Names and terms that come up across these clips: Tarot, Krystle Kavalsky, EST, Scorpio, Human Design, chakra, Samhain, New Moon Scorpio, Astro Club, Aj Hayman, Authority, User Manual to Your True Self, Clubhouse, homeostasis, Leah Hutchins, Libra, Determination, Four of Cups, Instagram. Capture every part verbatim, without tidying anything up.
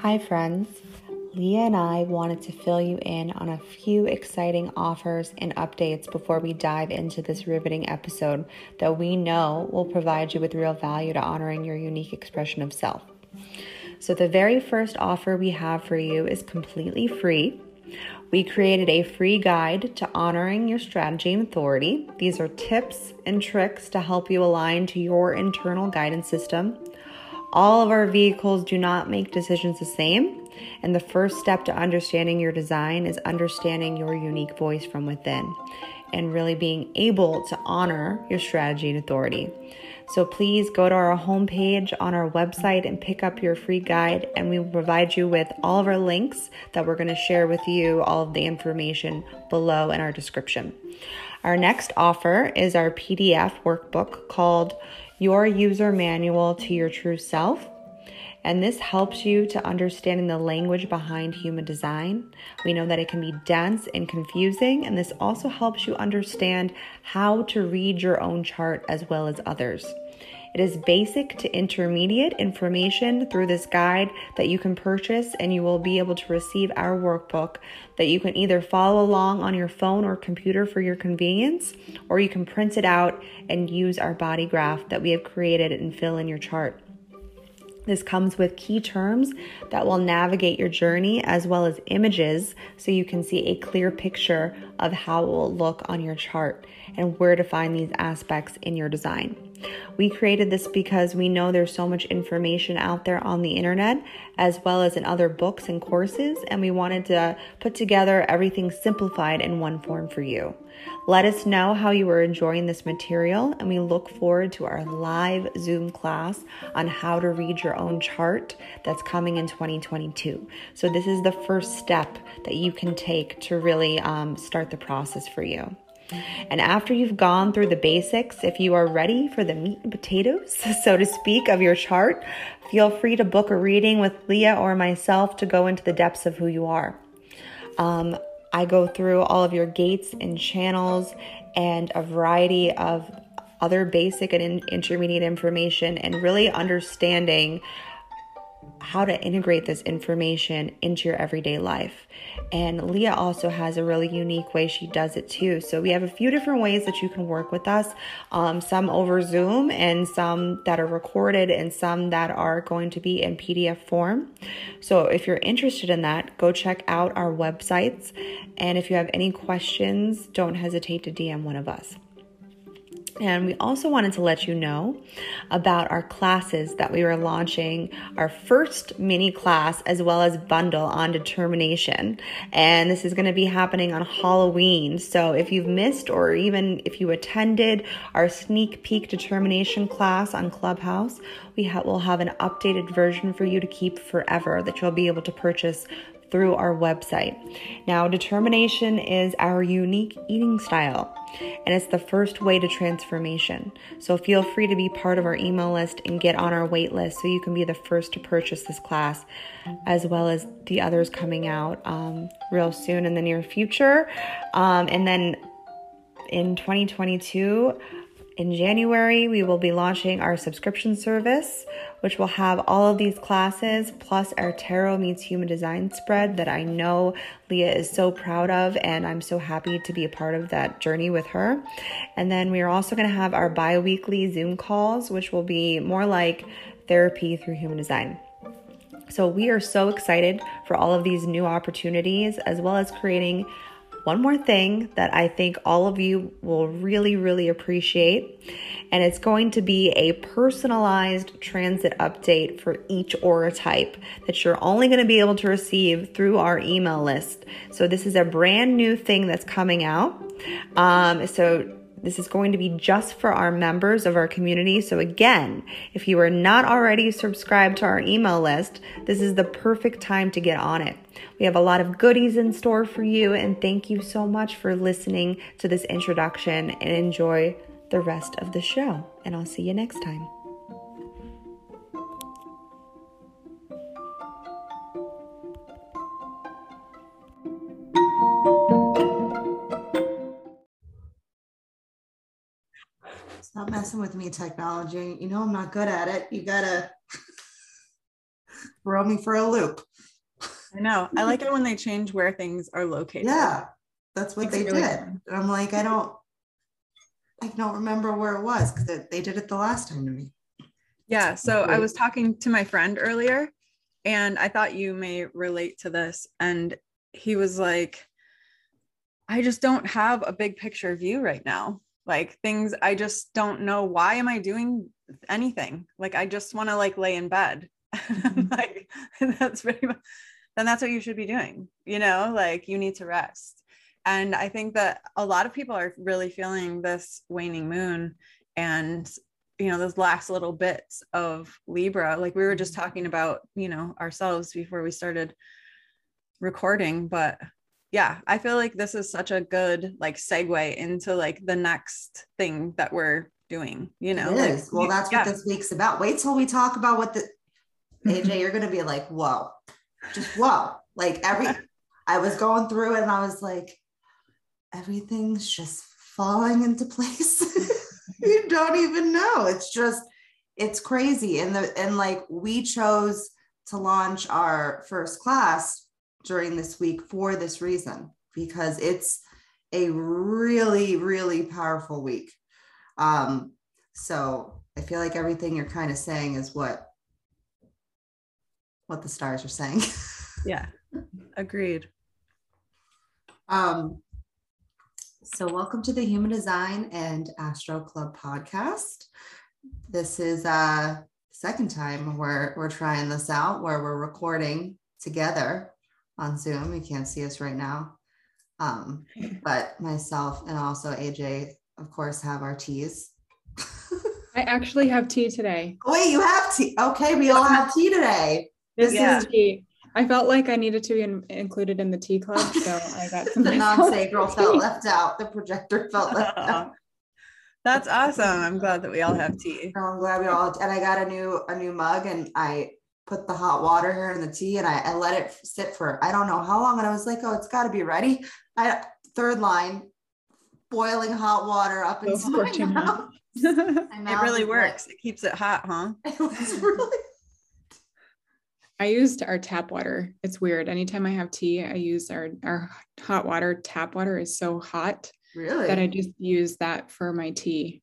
Hi friends, Leah and I wanted to fill you in on a few exciting offers and updates before we dive into this riveting episode that we know will provide you with real value to honoring your unique expression of self. So the very first offer we have for you is completely free. We created a free guide to honoring your strategy and authority. These are tips and tricks to help you align to your internal guidance system. All of our vehicles do not make decisions the same, and the first step to understanding your design is understanding your unique voice from within and really being able to honor your strategy and authority. So please go to our homepage on our website and pick up your free guide, and we will provide you with all of our links that we're going to share with you, all of the information below in our description. Our next offer is our P D F workbook called Your User Manual to Your True Self, and this helps you to understanding the language behind human design. We know that it can be dense and confusing, and this also helps you understand how to read your own chart as well as others. It is basic to intermediate information through this guide that you can purchase, and you will be able to receive our workbook that you can either follow along on your phone or computer for your convenience, or you can print it out and use our body graph that we have created and fill in your chart. This comes with key terms that will navigate your journey as well as images so you can see a clear picture of how it will look on your chart and where to find these aspects in your design. We created this because we know there's so much information out there on the internet as well as in other books and courses, and we wanted to put together everything simplified in one form for you. Let us know how you are enjoying this material, and we look forward to our live Zoom class on how to read your own chart that's coming in twenty twenty-two. So this is the first step that you can take to really um, start the process for you. And after you've gone through the basics, if you are ready for the meat and potatoes, so to speak, of your chart, feel free to book a reading with Leah or myself to go into the depths of who you are. Um, I go through all of your gates and channels and a variety of other basic and in- intermediate information, and really understanding how to integrate this information into your everyday life. And Leah also has a really unique way she does it too. So we have a few different ways that you can work with us, um, some over Zoom and some that are recorded and some that are going to be in P D F form. So if you're interested in that, go check out our websites. And if you have any questions, don't hesitate to D M one of us. And we also wanted to let you know about our classes that we were launching, our first mini class as well as bundle on determination. And this is going to be happening on Halloween. So if you've missed, or even if you attended our sneak peek determination class on Clubhouse, we ha- will have an updated version for you to keep forever that you'll be able to purchase through our website. Now, determination is our unique eating style, and it's the first way to transformation. So feel free to be part of our email list and get on our wait list so you can be the first to purchase this class, as well as the others coming out um, real soon in the near future. Um, and then in twenty twenty-two, in January, we will be launching our subscription service, which will have all of these classes, plus our Tarot Meets Human Design spread that I know Leah is so proud of, and I'm so happy to be a part of that journey with her. And then we are also going to have our bi-weekly Zoom calls, which will be more like therapy through human design. So we are so excited for all of these new opportunities, as well as creating one more thing that I think all of you will really, really appreciate, and it's going to be a personalized transit update for each aura type that you're only going to be able to receive through our email list. So this is a brand new thing that's coming out. Um, so This is going to be just for our members of our community. So again, if you are not already subscribed to our email list, this is the perfect time to get on it. We have a lot of goodies in store for you, and thank you so much for listening to this introduction, and enjoy the rest of the show, and I'll see you next time. Stop messing with me, technology. You know I'm not good at it. You gotta throw me for a loop. I know. I like it when they change where things are located. Yeah, that's what they did. And I'm like, I don't, I don't remember where it was because they did it the last time to me. Yeah. So I was talking to my friend earlier, and I thought you may relate to this. And he was like, I just don't have a big picture view right now. Like things, I just don't know. Why am I doing anything? Like, I just want to like lay in bed. Mm-hmm. Like, that's pretty much, then that's what you should be doing. You know, like you need to rest. And I think that a lot of people are really feeling this waning moon and, you know, those last little bits of Libra. Like we were just talking about, you know, ourselves before we started recording, but yeah, I feel like this is such a good like segue into like the next thing that we're doing, you know? It is. Like, well, that's yeah. what this week's about. Wait till we talk about what the, A J, you're going to be like, whoa, just whoa. Like every, I was going through and I was like, everything's just falling into place. You don't even know. It's just, it's crazy. And the, and like we chose to launch our first class during this week for this reason, because it's a really, really powerful week. Um, so I feel like everything you're kind of saying is what, what the stars are saying. Yeah. Agreed. Um, so welcome to the Human Design and Astro Club podcast. This is uh second time where we're trying this out, where we're recording together on Zoom. You can't see us right now. Um, but myself and also A J, of course, have our teas. I actually have tea today. Oh, wait, you have tea. Okay, we all have tea today. This yeah. is tea. I felt like I needed to be in- included in the tea club, so I got some. The non-sacral felt left out. The projector felt left out. That's awesome. I'm glad that we all have tea. Oh, I'm glad we all. And I got a new a new mug, and I put the hot water here in the tea, and I, I let it sit for I don't know how long, and I was like, oh, it's got to be ready. I third line, boiling hot water up into so my mouth. It really works. Like, it keeps it hot, huh? It was really. I used our tap water. It's weird. Anytime I have tea, I use our, our hot water. Tap water is so hot really? that I just use that for my tea.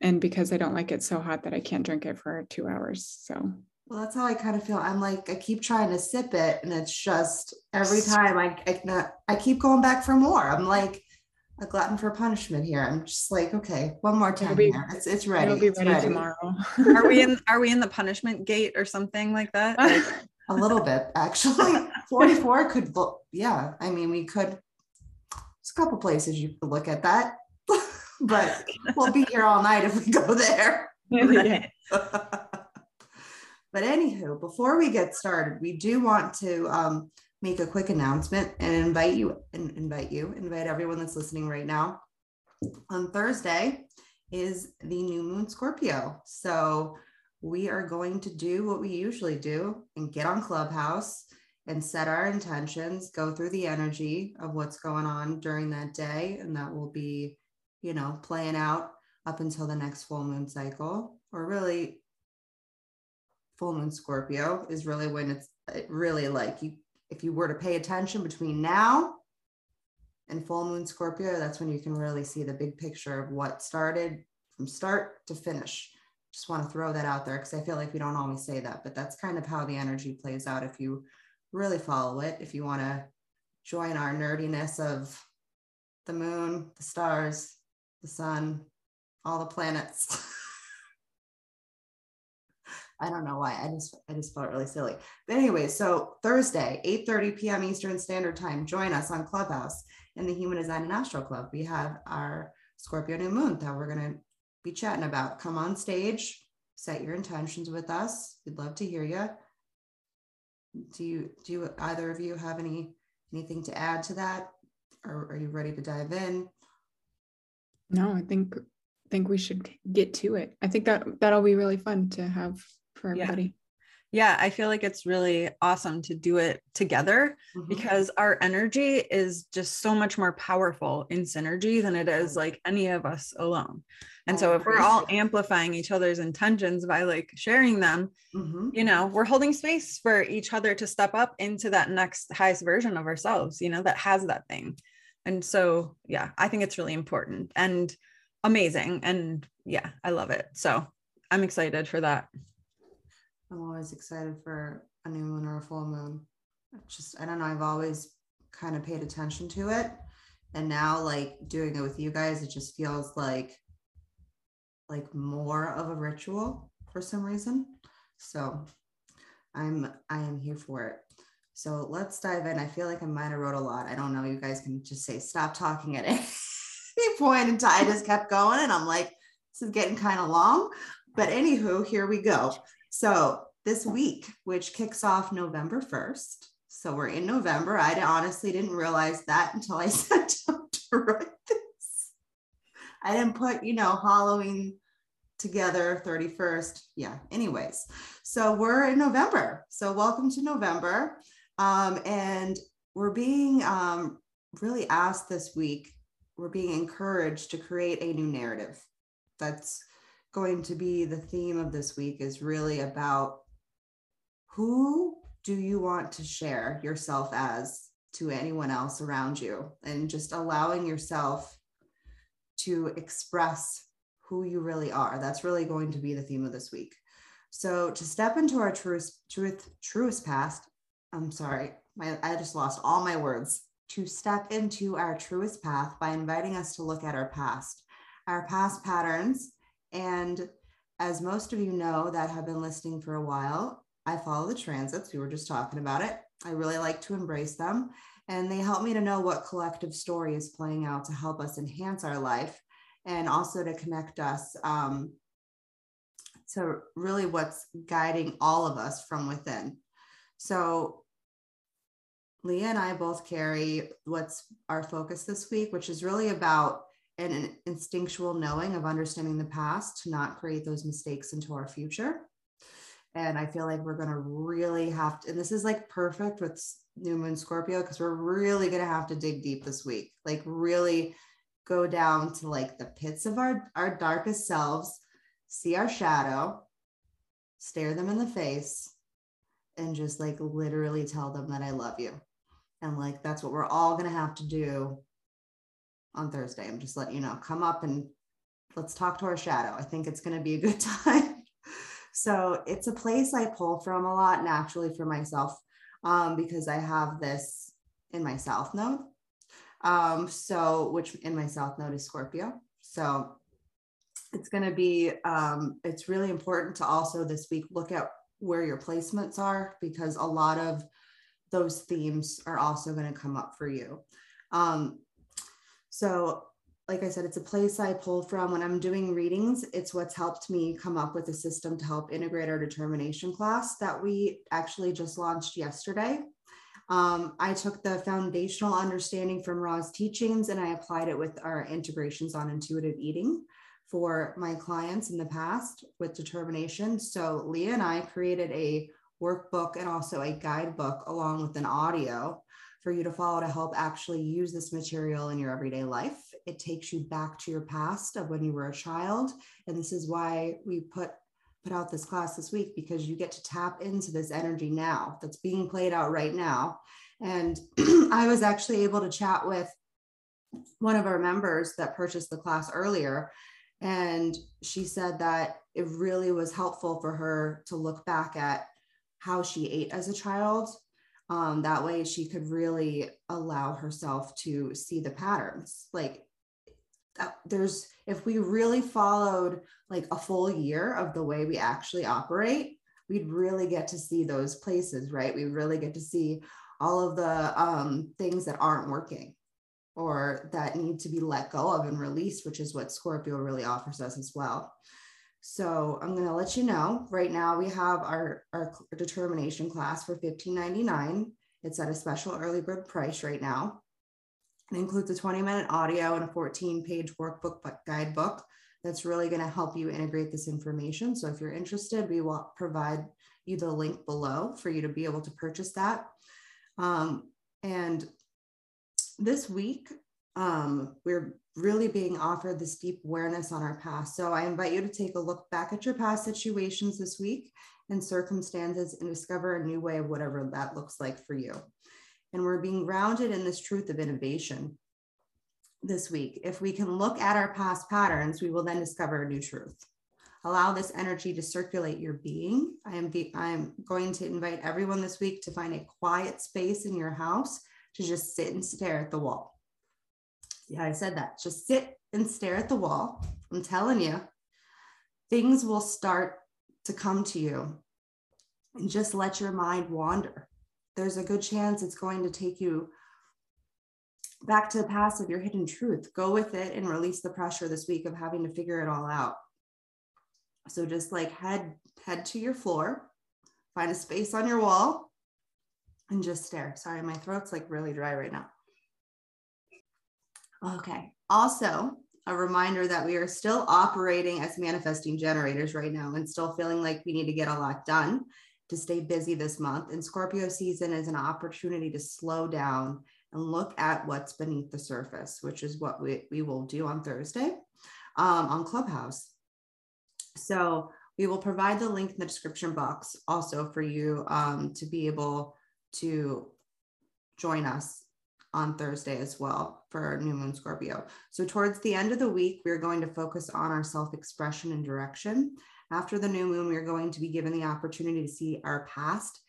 And because I don't like it so hot that I can't drink it for two hours. So, well, that's how I kind of feel. I'm like, I keep trying to sip it, and it's just every time I, I, not, I keep going back for more. I'm like a glutton for punishment here. I'm just like, okay, one more time. Be, it's, it's ready. It'll be ready, ready tomorrow. Are we in, are we in the punishment gate or something like that? Like, a little bit, actually. forty-four could, yeah. I mean, we could, there's a couple places you could look at that, but we'll be here all night if we go there. Right. But anywho, before we get started, we do want to, um, make a quick announcement and invite you and invite you, invite everyone that's listening right now. On Thursday is the New Moon Scorpio. So we are going to do what we usually do and get on Clubhouse and set our intentions, go through the energy of what's going on during that day. And that will be, you know, playing out up until the next full moon cycle, or really full moon Scorpio is really when it's it really like you, if you were to pay attention between now and full moon Scorpio, that's when you can really see the big picture of what started from start to finish. Just want to throw that out there because I feel like we don't always say that, but that's kind of how the energy plays out if you really follow it. If you want to join our nerdiness of the moon, the stars, the sun, all the planets. I don't know why. I just I just felt really silly. But anyway, so Thursday, eight thirty p.m. Eastern Standard Time, join us on Clubhouse in the Human Design and Astro Club. We have our Scorpio New Moon that we're going to be chatting about. Come on stage, set your intentions with us. We'd love to hear you. Do you, do either of you have any, anything to add to that? Or are you ready to dive in? No, I think, I think we should get to it. I think that that'll be really fun to have for everybody. Yeah. Yeah, I feel like it's really awesome to do it together mm-hmm. because our energy is just so much more powerful in synergy than it is like any of us alone. And so if we're all amplifying each other's intentions by like sharing them, mm-hmm. you know, we're holding space for each other to step up into that next highest version of ourselves, you know, that has that thing. And so, yeah, I think it's really important and amazing. And yeah, I love it. So I'm excited for that. I'm always excited for a new moon or a full moon. It's just, I don't know, I've always kind of paid attention to it. And now like doing it with you guys, it just feels like, like more of a ritual for some reason. So I'm, I am here for it. So let's dive in. I feel like I might've wrote a lot. I don't know. You guys can just say, stop talking at any point. And I just kept going. And I'm like, this is getting kind of long, but anywho, here we go. So this week, which kicks off November first. So we're in November. I honestly didn't realize that until I sat down to write this. I didn't put, you know, Halloween together, thirty-first. Yeah. Anyways, so we're in November. So welcome to November. Um, and we're being um, really asked this week, we're being encouraged to create a new narrative. That's going to be the theme of this week, is really about who do you want to share yourself as to anyone else around you, and just allowing yourself to express who you really are. That's really going to be the theme of this week. So to step into our truest, truth, truest past, I'm sorry, my, I just lost all my words, to step into our truest path by inviting us to look at our past, our past patterns. And as most of you know that have been listening for a while, I follow the transits. We were just talking about it. I really like to embrace them, and they help me to know what collective story is playing out to help us enhance our life, and also to connect us um, to really what's guiding all of us from within. So Leah and I both carry what's our focus this week, which is really about and an instinctual knowing of understanding the past to not create those mistakes into our future. And I feel like we're going to really have to, and this is like perfect with New Moon Scorpio, because we're really going to have to dig deep this week, like really go down to like the pits of our, our darkest selves, see our shadow, stare them in the face, and just like literally tell them that I love you. And like, that's what we're all going to have to do on Thursday. I'm just letting you know, come up and let's talk to our shadow. I think it's going to be a good time. So it's a place I pull from a lot naturally for myself, um, because I have this in my south node. Um, so which in my south node is Scorpio. So it's going to be, um, it's really important to also this week, look at where your placements are, because a lot of those themes are also going to come up for you. Um, So like I said, it's a place I pull from when I'm doing readings. It's what's helped me come up with a system to help integrate our determination class that we actually just launched yesterday. Um, I took the foundational understanding from Ra's teachings and I applied it with our integrations on intuitive eating for my clients in the past with determination. So Leah and I created a workbook and also a guidebook along with an audio for you to follow to help actually use this material in your everyday life. It takes you back to your past of when you were a child. And this is why we put, put out this class this week, because you get to tap into this energy now that's being played out right now. And I was actually able to chat with one of our members that purchased the class earlier. And she said that it really was helpful for her to look back at how she ate as a child. Um, that way she could really allow herself to see the patterns. Like that, there's, if we really followed like a full year of the way we actually operate, we'd really get to see those places, right? We really get to see all of the um, things that aren't working or that need to be let go of and released, which is what Scorpio really offers us as well. So I'm going to let you know right now, we have our, our determination class for fifteen ninety-nine. It's at a special early bird price right now. It includes a twenty minute audio and a fourteen page workbook guidebook that's really going to help you integrate this information. So if you're interested, we will provide you the link below for you to be able to purchase that. Um, and this week, um, we're really being offered this deep awareness on our past. So I invite you to take a look back at your past situations this week and circumstances and discover a new way of whatever that looks like for you. And we're being grounded in this truth of innovation this week. If we can look at our past patterns, we will then discover a new truth. Allow this energy to circulate your being. I am, be, I am going to invite everyone this week to find a quiet space in your house to just sit and stare at the wall. Yeah, I said that. Just sit and stare at the wall. I'm telling you, things will start to come to you. And just let your mind wander. There's a good chance it's going to take you back to the past of your hidden truth. Go with it and release the pressure this week of having to figure it all out. So just like head, head to your floor, find a space on your wall and just stare. Sorry, my throat's like really dry right now. Okay. Also, a reminder that we are still operating as manifesting generators right now and still feeling like we need to get a lot done to stay busy this month. And Scorpio season is an opportunity to slow down and look at what's beneath the surface, which is what we, we will do on Thursday um, on Clubhouse. So we will provide the link in the description box also for you um, to be able to join us on Thursday as well for New Moon Scorpio. So towards the end of the week, we're going to focus on our self-expression and direction. After the new moon, we're going to be given the opportunity to see our past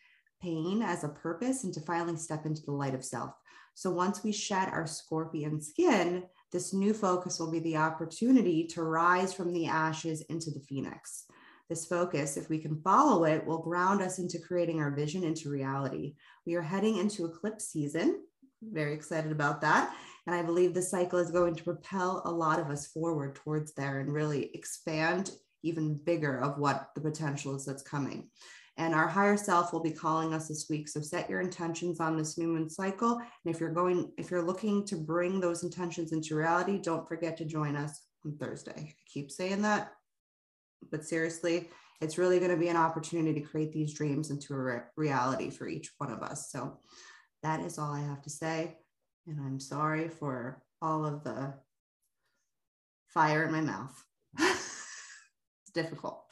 pain as a purpose and to finally step into the light of self. So once we shed our scorpion skin, this new focus will be the opportunity to rise from the ashes into the phoenix. This focus, if we can follow it, will ground us into creating our vision into reality. We are heading into eclipse season. Very excited about that. And I believe this cycle is going to propel a lot of us forward towards there and really expand even bigger of what the potential is that's coming. And our higher self will be calling us this week. So set your intentions on this new moon cycle. And if you're going, if you're looking to bring those intentions into reality, don't forget to join us on Thursday. I keep saying that, but seriously, it's really going to be an opportunity to create these dreams into a re- reality for each one of us. So that is all I have to say. And I'm sorry for all of the fire in my mouth. It's difficult.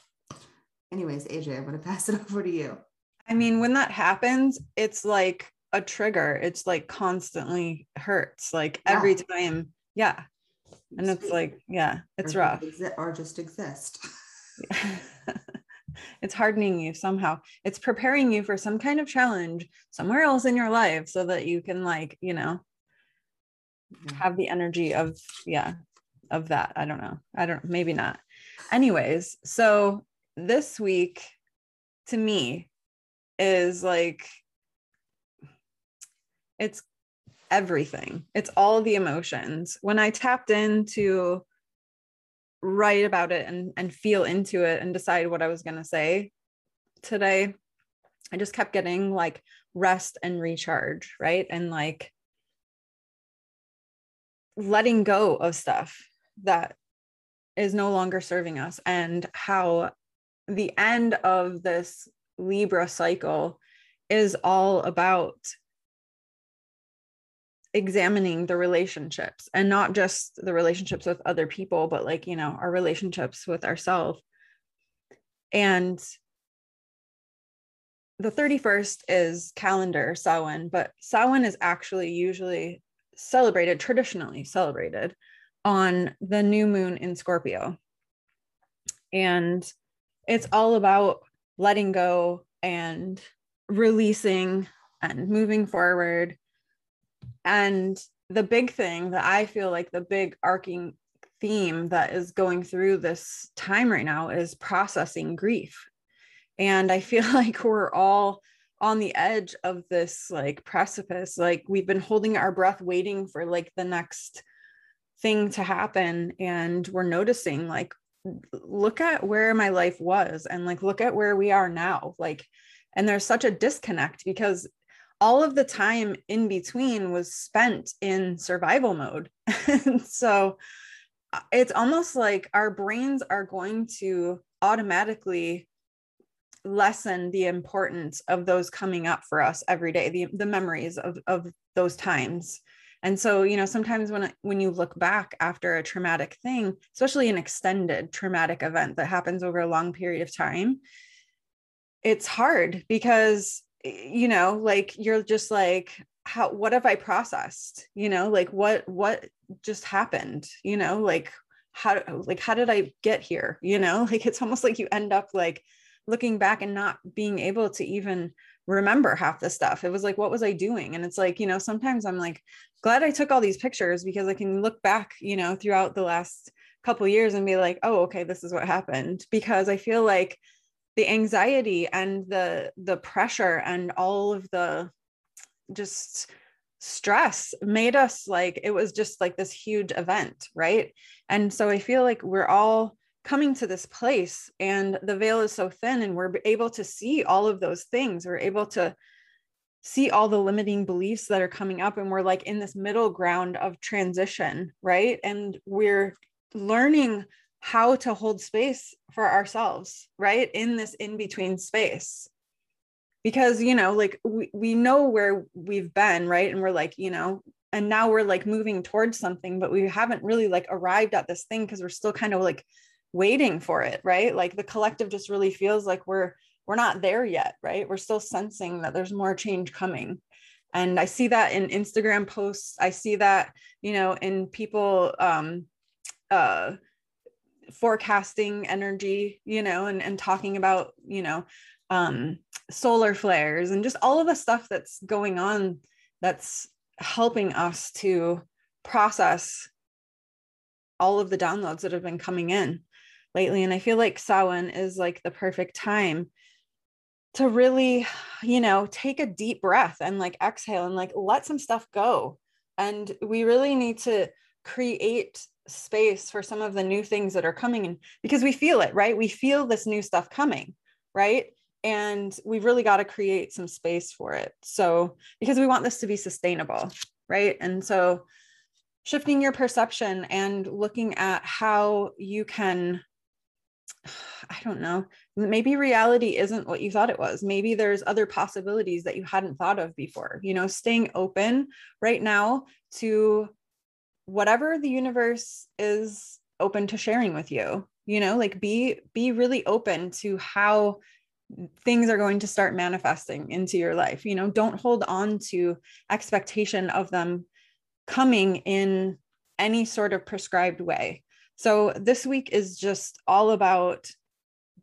Anyways, A J, I'm going to pass it over to you. I mean, when that happens, it's like a trigger. It's like constantly hurts, like yeah. every time. Yeah. And Sweet. It's like, yeah, it's or rough. Just exi- or just exist. It's hardening you somehow. It's preparing you for some kind of challenge somewhere else in your life so that you can like, you know, yeah. have the energy of, yeah, of that. I don't know. I don't, maybe not. Anyways, so this week to me is like, it's everything. It's all the emotions. When I tapped into write about it and, and feel into it and decide what I was going to say today, I just kept getting like rest and recharge, right? And like letting go of stuff that is no longer serving us, and how the end of this Libra cycle is all about examining the relationships, and not just the relationships with other people, but like, you know, our relationships with ourselves. And the thirty-first is calendar Samhain, but Samhain is actually usually celebrated, traditionally celebrated on the new moon in Scorpio. And it's all about letting go and releasing and moving forward. And the big thing that I feel like the big arcing theme that is going through this time right now is processing grief. And I feel like we're all on the edge of this like precipice. Like we've been holding our breath, waiting for like the next thing to happen. And we're noticing like, look at where my life was and like, look at where we are now. Like, and there's such a disconnect because all of the time in between was spent in survival mode. And so it's almost like our brains are going to automatically lessen the importance of those coming up for us every day, the, the memories of, of those times. And so, you know, sometimes when, when you look back after a traumatic thing, especially an extended traumatic event that happens over a long period of time, it's hard because, you know, like, you're just like, how, what have I processed? You know, like what, what just happened, you know, like how, like, how did I get here? You know, like, it's almost like you end up like looking back and not being able to even remember half the stuff. It was like, what was I doing? And it's like, you know, sometimes I'm like, glad I took all these pictures because I can look back, you know, throughout the last couple of years and be like, oh, okay, this is what happened. Because I feel like the anxiety and the, the pressure and all of the just stress made us like, it was just like this huge event. Right. And so I feel like we're all coming to this place and the veil is so thin and we're able to see all of those things. We're able to see all the limiting beliefs that are coming up. And we're like in this middle ground of transition. Right. And we're learning how to hold space for ourselves, right? In this in-between space. Because, you know, like we, we know where we've been, right? And we're like, you know, and now we're like moving towards something, but we haven't really like arrived at this thing because we're still kind of like waiting for it, right? Like the collective just really feels like we're we're not there yet, right? We're still sensing that there's more change coming. And I see that in Instagram posts. I see that, you know, in people um uh forecasting energy, you know, and, and talking about, you know, um, solar flares and just all of the stuff that's going on that's helping us to process all of the downloads that have been coming in lately. And I feel like Samhain is like the perfect time to really, you know, take a deep breath and like exhale and like let some stuff go. And we really need to create space for some of the new things that are coming in because we feel it, right? We feel this new stuff coming, right? And we've really got to create some space for it. So, because we want this to be sustainable, right? And so shifting your perception and looking at how you can, I don't know, maybe reality isn't what you thought it was. Maybe there's other possibilities that you hadn't thought of before, you know, staying open right now to whatever the universe is open to sharing with you, you know, like be, be really open to how things are going to start manifesting into your life. You know, don't hold on to expectation of them coming in any sort of prescribed way. So this week is just all about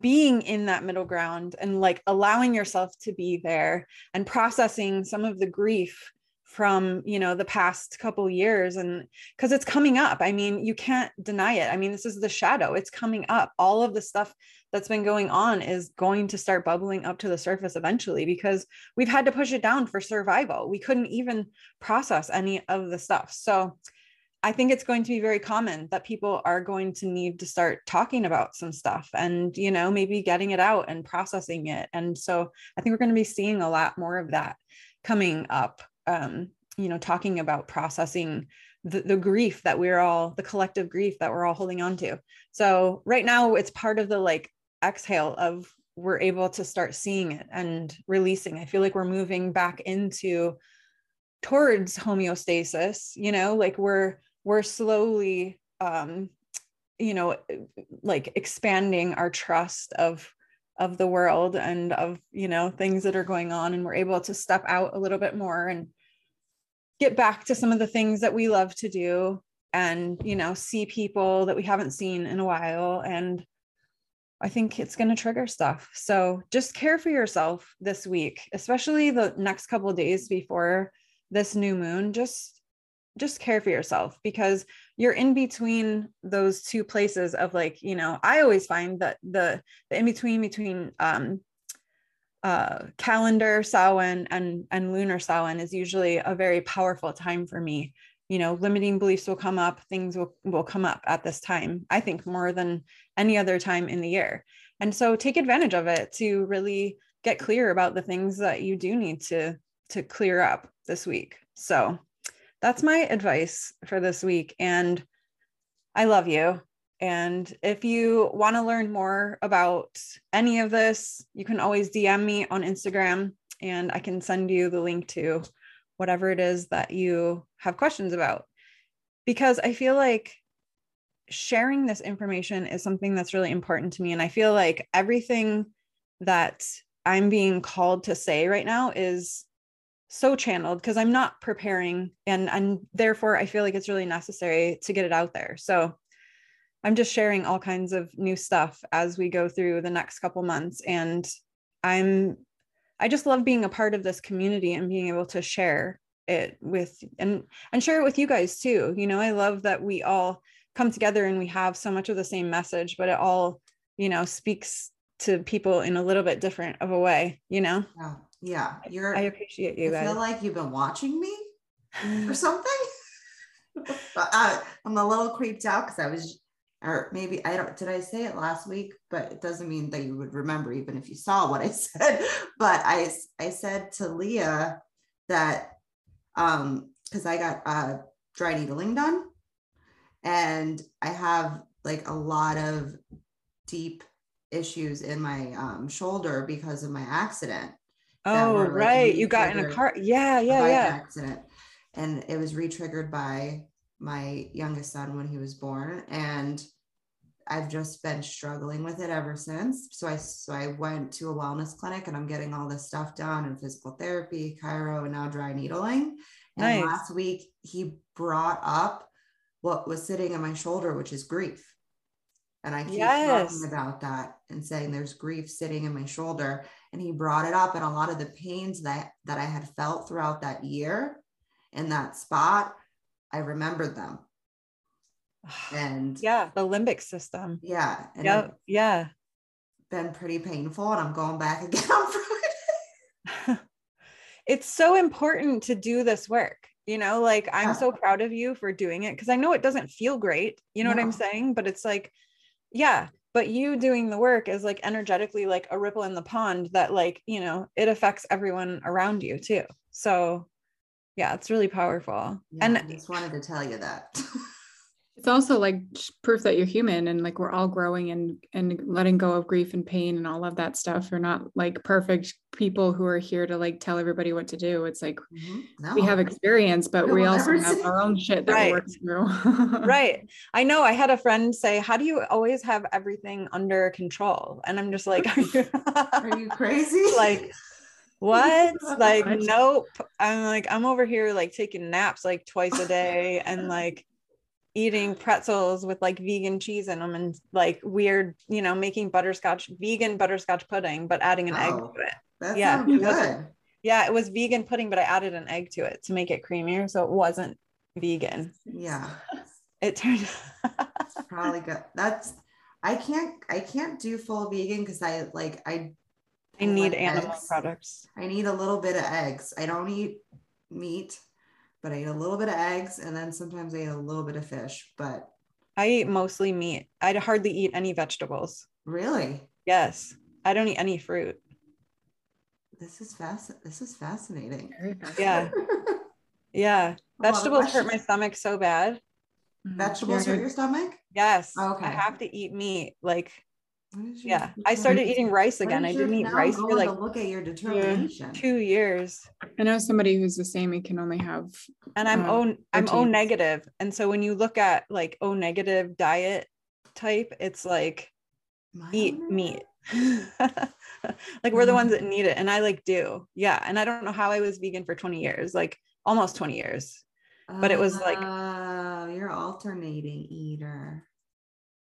being in that middle ground and like allowing yourself to be there and processing some of the grief from, you know, the past couple years. And because it's coming up, I mean, you can't deny it. I mean, this is the shadow, it's coming up. All of the stuff that's been going on is going to start bubbling up to the surface eventually, because we've had to push it down for survival. We couldn't even process any of the stuff. So I think it's going to be very common that people are going to need to start talking about some stuff and, you know, maybe getting it out and processing it. And so I think we're going to be seeing a lot more of that coming up. Um, you know, talking about processing the, the grief that we're all, the collective grief that we're all holding on to. So right now it's part of the like exhale of we're able to start seeing it and releasing. I feel like we're moving back into towards homeostasis, you know, like we're, we're slowly, um, you know, like expanding our trust of of the world and of, you know, things that are going on. And we're able to step out a little bit more and get back to some of the things that we love to do and, you know, see people that we haven't seen in a while. And I think it's going to trigger stuff. So just care for yourself this week, especially the next couple of days before this new moon. Just, just care for yourself because you're in between those two places of like, you know, I always find that the, the in between, between, um, uh, calendar Samhain and, and lunar Samhain is usually a very powerful time for me. You know, limiting beliefs will come up, things will, will come up at this time, I think more than any other time in the year. And so take advantage of it to really get clear about the things that you do need to, to clear up this week. So that's my advice for this week. And I love you. And if you want to learn more about any of this, you can always D M me on Instagram and I can send you the link to whatever it is that you have questions about. Because I feel like sharing this information is something that's really important to me. And I feel like everything that I'm being called to say right now is so channeled because I'm not preparing. And, and therefore, I feel like it's really necessary to get it out there. So I'm just sharing all kinds of new stuff as we go through the next couple months. And I'm I just love being a part of this community and being able to share it with and, and share it with you guys too. You know, I love that we all come together and we have so much of the same message, but it all, you know, speaks to people in a little bit different of a way, you know? Yeah. Yeah. You're, I appreciate you I guys. I feel like you've been watching me or something. I, I'm a little creeped out because I was, or maybe I don't, did I say it last week? But it doesn't mean that you would remember even if you saw what I said. But I, I said to Leah that, um, cause I got uh dry needling done and I have like a lot of deep issues in my um, shoulder because of my accident. Oh, were, like, right. You got in a car. Yeah. Yeah. Yeah. An accident. And it was re-triggered by my youngest son when he was born. And I've just been struggling with it ever since. So I, so I went to a wellness clinic and I'm getting all this stuff done and physical therapy, chiro, and now dry needling. And nice. Last week he brought up what was sitting in my shoulder, which is grief. And I keep yes. talking about that and saying there's grief sitting in my shoulder. And he brought it up. And a lot of the pains that, that I had felt throughout that year in that spot, I remembered them. And yeah, the limbic system. Yeah. And yep. Yeah. Been pretty painful. And I'm going back again on Friday. It's so important to do this work. You know, like I'm yeah. so proud of you for doing it because I know it doesn't feel great. You know no. what I'm saying? But it's like, yeah, but you doing the work is like energetically like a ripple in the pond that like, you know, it affects everyone around you too. So yeah, it's really powerful. Yeah, and I just wanted to tell you that. It's also like proof that you're human and like we're all growing and and letting go of grief and pain and all of that stuff. We're not like perfect people who are here to like tell everybody what to do. It's like mm-hmm. no. we have experience, but we also have our own shit that right. we work through. Right. I know I had a friend say, how do you always have everything under control? And I'm just like, are you, are you crazy? Like what? Like, nope. I'm like, I'm over here like taking naps like twice a day and like eating pretzels with like vegan cheese in them and like weird, you know, making butterscotch, vegan butterscotch pudding, but adding an oh, egg to it. That yeah, sounds good. Yeah, it was vegan pudding, but I added an egg to it to make it creamier. So it wasn't vegan. Yeah. It turned out. Probably good. That's, I can't, I can't do full vegan because I like, I, I, I need like animal eggs. Products. I need a little bit of eggs. I don't eat meat. But I eat a little bit of eggs and then sometimes I eat a little bit of fish, but I eat mostly meat. I'd hardly eat any vegetables. Really? Yes. I don't eat any fruit. This is fast. This is fascinating. Yeah. Yeah. Vegetables hurt my stomach so bad. Vegetables hurt your stomach? Yes. Oh, okay. I have to eat meat. Like, yeah. I started eating rice again. I didn't eat rice for like look at your determination. two years. I know somebody who's the same. He can only have. And I'm O. I'm O negative, and so when you look at like O negative diet type, it's like eat meat. Like we're the ones that need it, and I like do. Yeah, and I don't know how I was vegan for twenty years, like almost twenty years, but it was like. Oh, you're alternating eater.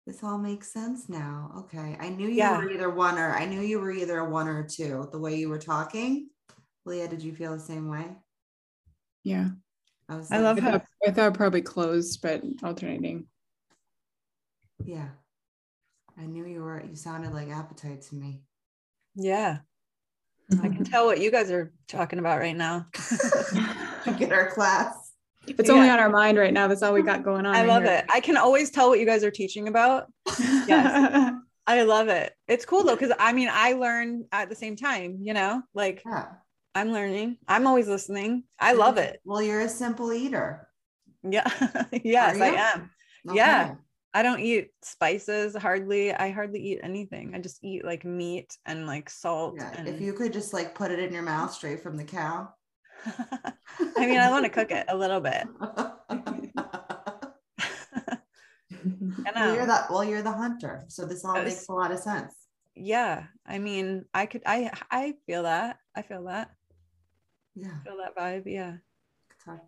This all makes sense now. Okay. I knew you yeah. were either one or I knew you were either a one or a two, the way you were talking. Leah, did you feel the same way? Yeah. I, was I love how I thought probably closed, but alternating. Yeah. I knew you were, you sounded like appetite to me. Yeah. I can tell what you guys are talking about right now. Get our class. It's yeah. only on our mind right now. That's all we got going on. I love here. it. I can always tell what you guys are teaching about. Yes. I love it. It's cool though. Cause I mean, I learn at the same time, you know, like yeah. I'm learning, I'm always listening. I love it. Well, you're a simple eater. Yeah. Yes, I am. Okay. Yeah. I don't eat spices hardly. I hardly eat anything. I just eat like meat and like salt. Yeah, and... if you could just like put it in your mouth straight from the cow. I mean, I want to cook it a little bit. Well, you're the, well, you're the hunter. So this all was, makes a lot of sense. Yeah. I mean, I could, I, I feel that. I feel that. Yeah. I feel that vibe. Yeah.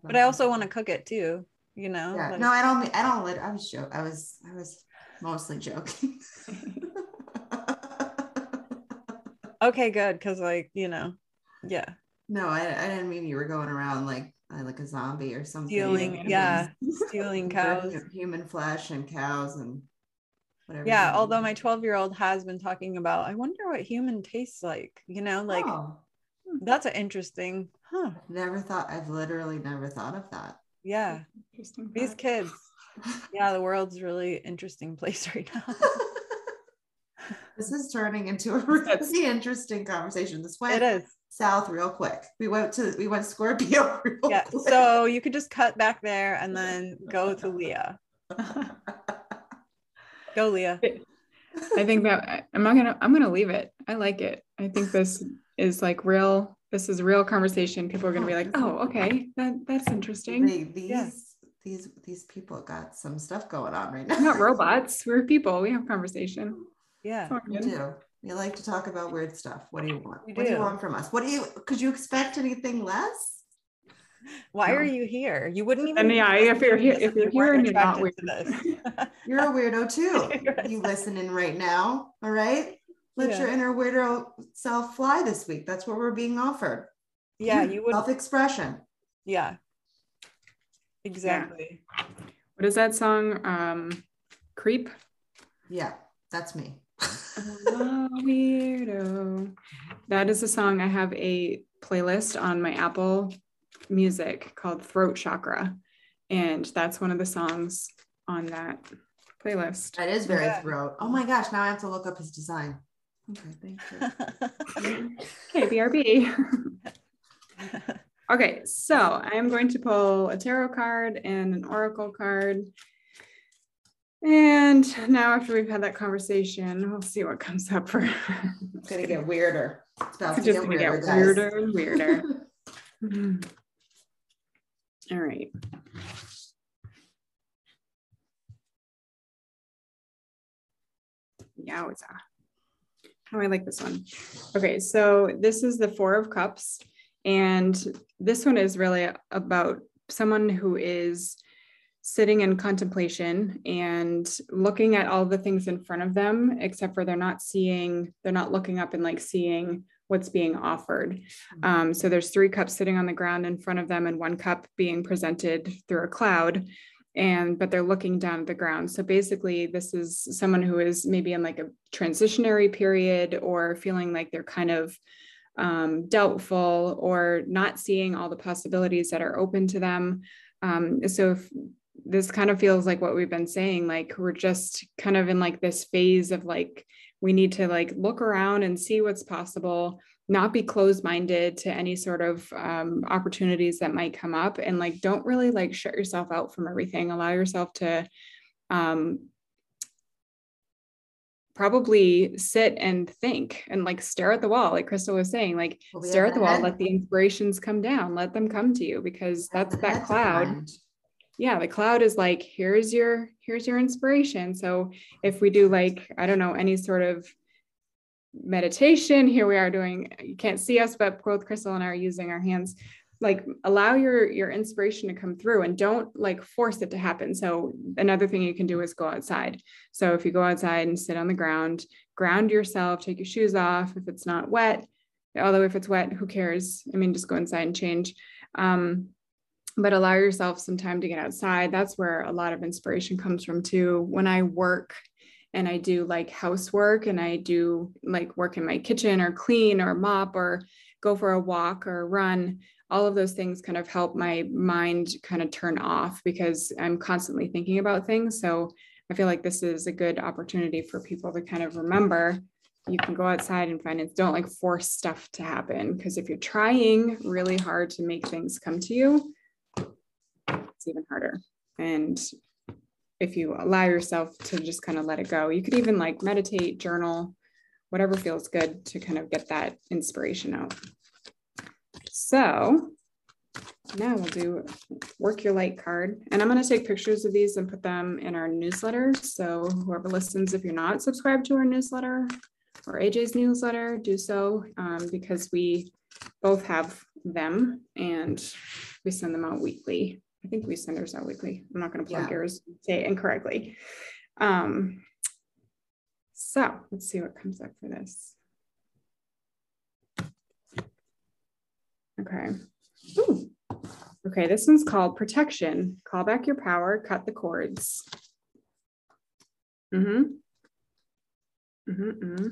But I also want to cook it too. You know, yeah. like, no, I don't, I don't, I was joking. I was, I was mostly joking. Okay, good. Cause like, you know, yeah. No, I, I didn't mean you were going around like, like a zombie or something. Stealing, yeah. Stealing cows. Human flesh and cows and whatever. Yeah. Although my twelve year old has been talking about, I wonder what human tastes like, you know, like oh. that's an interesting, huh. Never thought, I've literally never thought of that. Yeah. Interesting these thought. Kids. Yeah. The world's really interesting place right now. This is turning into a really interesting conversation. This went it is. south real quick. We went to, we went Scorpio. Real yeah. quick. So you could just cut back there and then go to Leah. Go Leah. I think that I'm not going to, I'm going to leave it. I like it. I think this is like real. This is a real conversation. People are going to be like, oh, okay. That, that's interesting. They, these, yeah. these, these people got some stuff going on right now. We're not robots. We're people. We have conversation. Yeah. We do. We like to talk about weird stuff. What do you want? We what do. do you want from us? What do you, could you expect anything less? Why no. are you here? You wouldn't even. And yeah, if you're here, if you're here and you're not weird. You're a weirdo too. You listening right now. All right. Let yeah. your inner weirdo self fly this week. That's what we're being offered. Yeah, you would self-expression. Yeah, exactly. Yeah. What is that song? Um, Creep. Yeah, that's me. Oh, weirdo. That is a song. I have a playlist on my Apple Music called Throat Chakra, and that's one of the songs on that playlist. That is very yeah. throat. Oh my gosh! Now I have to look up his design. Okay, thank you. Okay, B R B. Okay, so I am going to pull a tarot card and an oracle card. And now after we've had that conversation, we'll see what comes up for It's gonna get weirder. It's about to just get weirder, get weirder and weirder. All right. Yeah, it's a Oh, I like this one. Okay, so this is the Four of Cups. And this one is really about someone who is sitting in contemplation and looking at all the things in front of them, except for they're not seeing, they're not looking up and like seeing what's being offered. Um, so there's three cups sitting on the ground in front of them and one cup being presented through a cloud. And, but they're looking down at the ground. So basically this is someone who is maybe in like a transitionary period or feeling like they're kind of um, doubtful or not seeing all the possibilities that are open to them. Um, so if this kind of feels like what we've been saying, like we're just kind of in like this phase of like, we need to like look around and see what's possible, not be closed-minded to any sort of um, opportunities that might come up, and like, don't really like shut yourself out from everything. Allow yourself to um, probably sit and think and like stare at the wall. Like Krystle was saying, like well, we stare at the wall, head. Let the inspirations come down, let them come to you, because that's that, that cloud. Yeah. The cloud is like, here's your, here's your inspiration. So if we do like, I don't know, any sort of meditation, here we are doing, you can't see us, but both Krystle and I are using our hands, like allow your, your inspiration to come through and don't like force it to happen. So another thing you can do is go outside. So if you go outside and sit on the ground, ground yourself, take your shoes off. If it's not wet, although if it's wet, who cares? I mean, just go inside and change. Um, but allow yourself some time to get outside. That's where a lot of inspiration comes from too. When I work and I do like housework, and I do like work in my kitchen or clean or mop or go for a walk or run, all of those things kind of help my mind kind of turn off because I'm constantly thinking about things. So I feel like this is a good opportunity for people to kind of remember you can go outside and find it. Don't like force stuff to happen, because if you're trying really hard to make things come to you, it's even harder. And if you allow yourself to just kind of let it go, you could even like meditate, journal, whatever feels good to kind of get that inspiration out. So now we'll do work your light card, and I'm going to take pictures of these and put them in our newsletter. So whoever listens, if you're not subscribed to our newsletter or A J's newsletter, do so, um, because we both have them and we send them out weekly. I think we send ours out weekly. I'm not going to plug yeah. yours, say it incorrectly. Um, so let's see what comes up for this. Okay. Ooh. Okay, this one's called Protection. Call back your power, cut the cords. Mm-hmm. Mm-hmm, mm-hmm.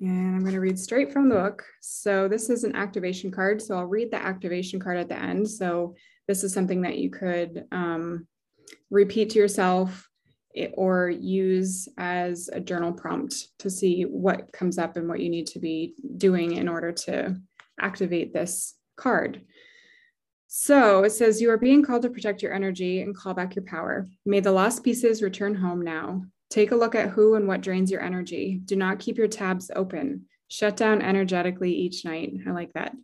And I'm going to read straight from the book. So this is an activation card. So I'll read the activation card at the end. So this is something that you could um, repeat to yourself or use as a journal prompt to see what comes up and what you need to be doing in order to activate this card. So it says, you are being called to protect your energy and call back your power. May the lost pieces return home now. Take a look at who and what drains your energy. Do not keep your tabs open. Shut down energetically each night. I like that.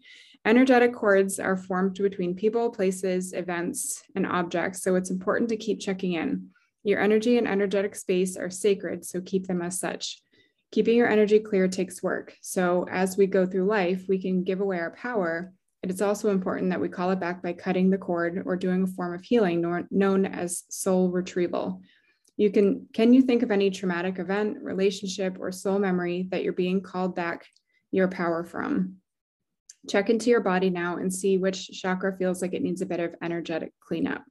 Energetic cords are formed between people, places, events, and objects, so it's important to keep checking in. Your energy and energetic space are sacred, so keep them as such. Keeping your energy clear takes work. So as we go through life, we can give away our power. It is also important that we call it back by cutting the cord or doing a form of healing known as soul retrieval. You can, can you think of any traumatic event, relationship, or soul memory that you're being called back your power from? Check into your body now and see which chakra feels like it needs a bit of energetic cleanup.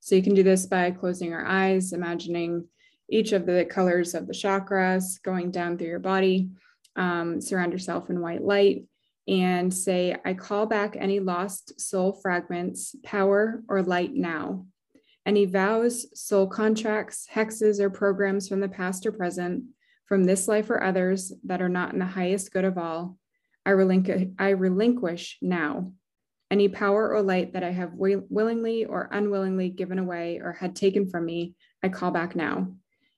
So you can do this by closing your eyes, imagining each of the colors of the chakras going down through your body, um, surround yourself in white light, and say, I call back any lost soul fragments, power, or light now. Any vows, soul contracts, hexes, or programs from the past or present, from this life or others that are not in the highest good of all, I relinquish, I relinquish now. Any power or light that I have wi- willingly or unwillingly given away or had taken from me, I call back now.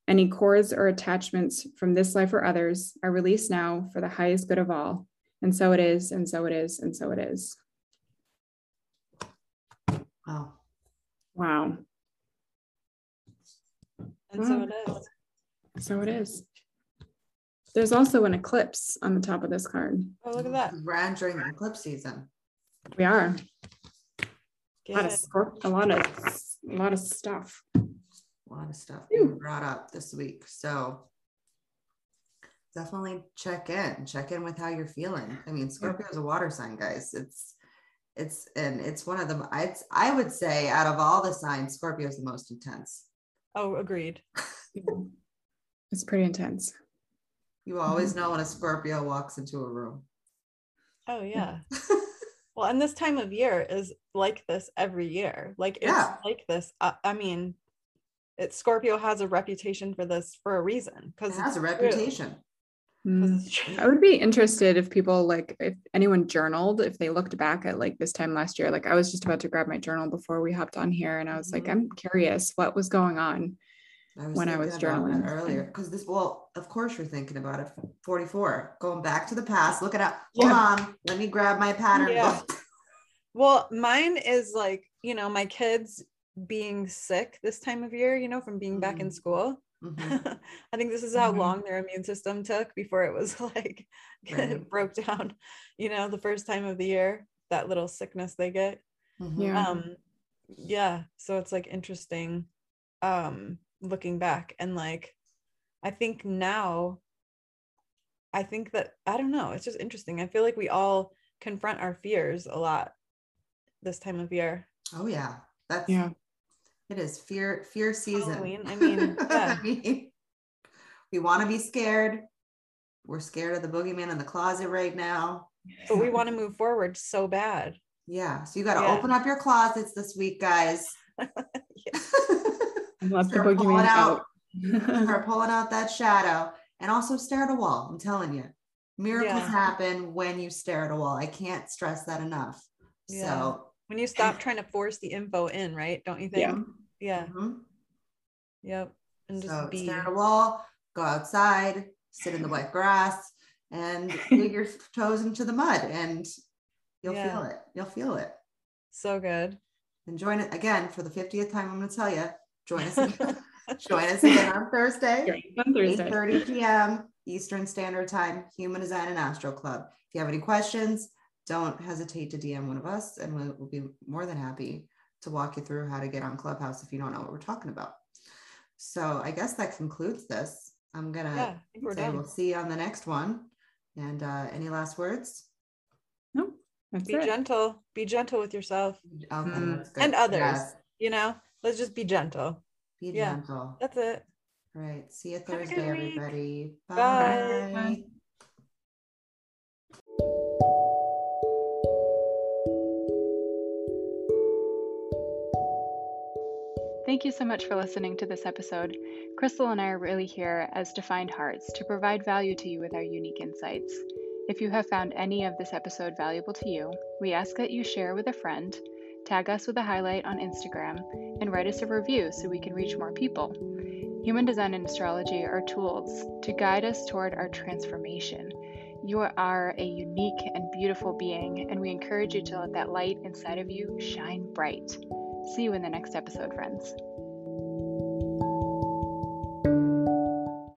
Any cords or attachments from this life or others, I release now for the highest good of all. And so it is, and so it is, and so it is. Wow. Wow. And so it is. So it is. There's also an eclipse on the top of this card. Oh, look at that. We're entering eclipse season. We are. A lot, of, a lot of a lot of stuff. A lot of stuff being brought up this week. So definitely check in. Check in with how you're feeling. I mean, Scorpio is a water sign, guys. It's it's and it's one of them. It's I would say out of all the signs, Scorpio is the most intense. Oh, agreed. It's pretty intense. You always know when a Scorpio walks into a room. Oh, yeah. Well, and this time of year is like this every year. Like, it's yeah. like this. I, I mean, it, Scorpio has a reputation for this for a reason. It has a reputation. Mm. I would be interested if people, like, if anyone journaled, if they looked back at like this time last year. Like, I was just about to grab my journal before we hopped on here, and I was mm-hmm. like, I'm curious what was going on I was when I was journaling earlier, because this, well, of course you're thinking about it. forty-four, going back to the past, looking at, hold yeah. on, let me grab my pattern yeah. book. Well, mine is like, you know, my kids being sick this time of year, you know, from being mm-hmm. back in school. Mm-hmm. I think this is how mm-hmm. long their immune system took before it was like right. broke down, you know, the first time of the year, that little sickness they get. Mm-hmm. Yeah. Um, yeah. So it's like interesting um, looking back, and like, I think now, I think that, I don't know, it's just interesting. I feel like we all confront our fears a lot this time of year. Oh yeah. That's yeah. It is fear, fear season. Halloween, I mean, yeah. I mean, we want to be scared. We're scared of the boogeyman in the closet right now. But we want to move forward so bad. Yeah. So you got to yeah. open up your closets this week, guys. Start the pulling out, out. Start pulling out that shadow, and also stare at a wall. I'm telling you, miracles yeah. happen when you stare at a wall. I can't stress that enough. Yeah. So when you stop trying to force the info in, right? Don't you think? Yeah. yeah. Mm-hmm. Yep. And just so be stare at a wall, go outside, sit in the wet grass, and dig your toes into the mud, and you'll yeah. feel it. You'll feel it. So good. And join it again for the fiftieth time. I'm going to tell you, join us again, join us again on Thursday, eight thirty p m Eastern Standard Time, Human Design and Astro Club. If you have any questions, don't hesitate to D M one of us, and we'll, we'll be more than happy to walk you through how to get on Clubhouse if you don't know what we're talking about. So I guess that concludes this. I'm going to yeah, say done. We'll see you on the next one. And uh, any last words? No. That's be it. gentle. Be gentle with yourself okay, mm. and others. Yes. You know, let's just be gentle. Be yeah. gentle. That's it. All right. See you Thursday, everybody. Bye. Bye. Bye. Thank you so much for listening to this episode. Krystle and I are really here as Defined Hearts to provide value to you with our unique insights. If you have found any of this episode valuable to you, we ask that you share with a friend, tag us with a highlight on Instagram, and write us a review so we can reach more people. Human design and astrology are tools to guide us toward our transformation. You are a unique and beautiful being, and we encourage you to let that light inside of you shine bright. See you in the next episode, friends.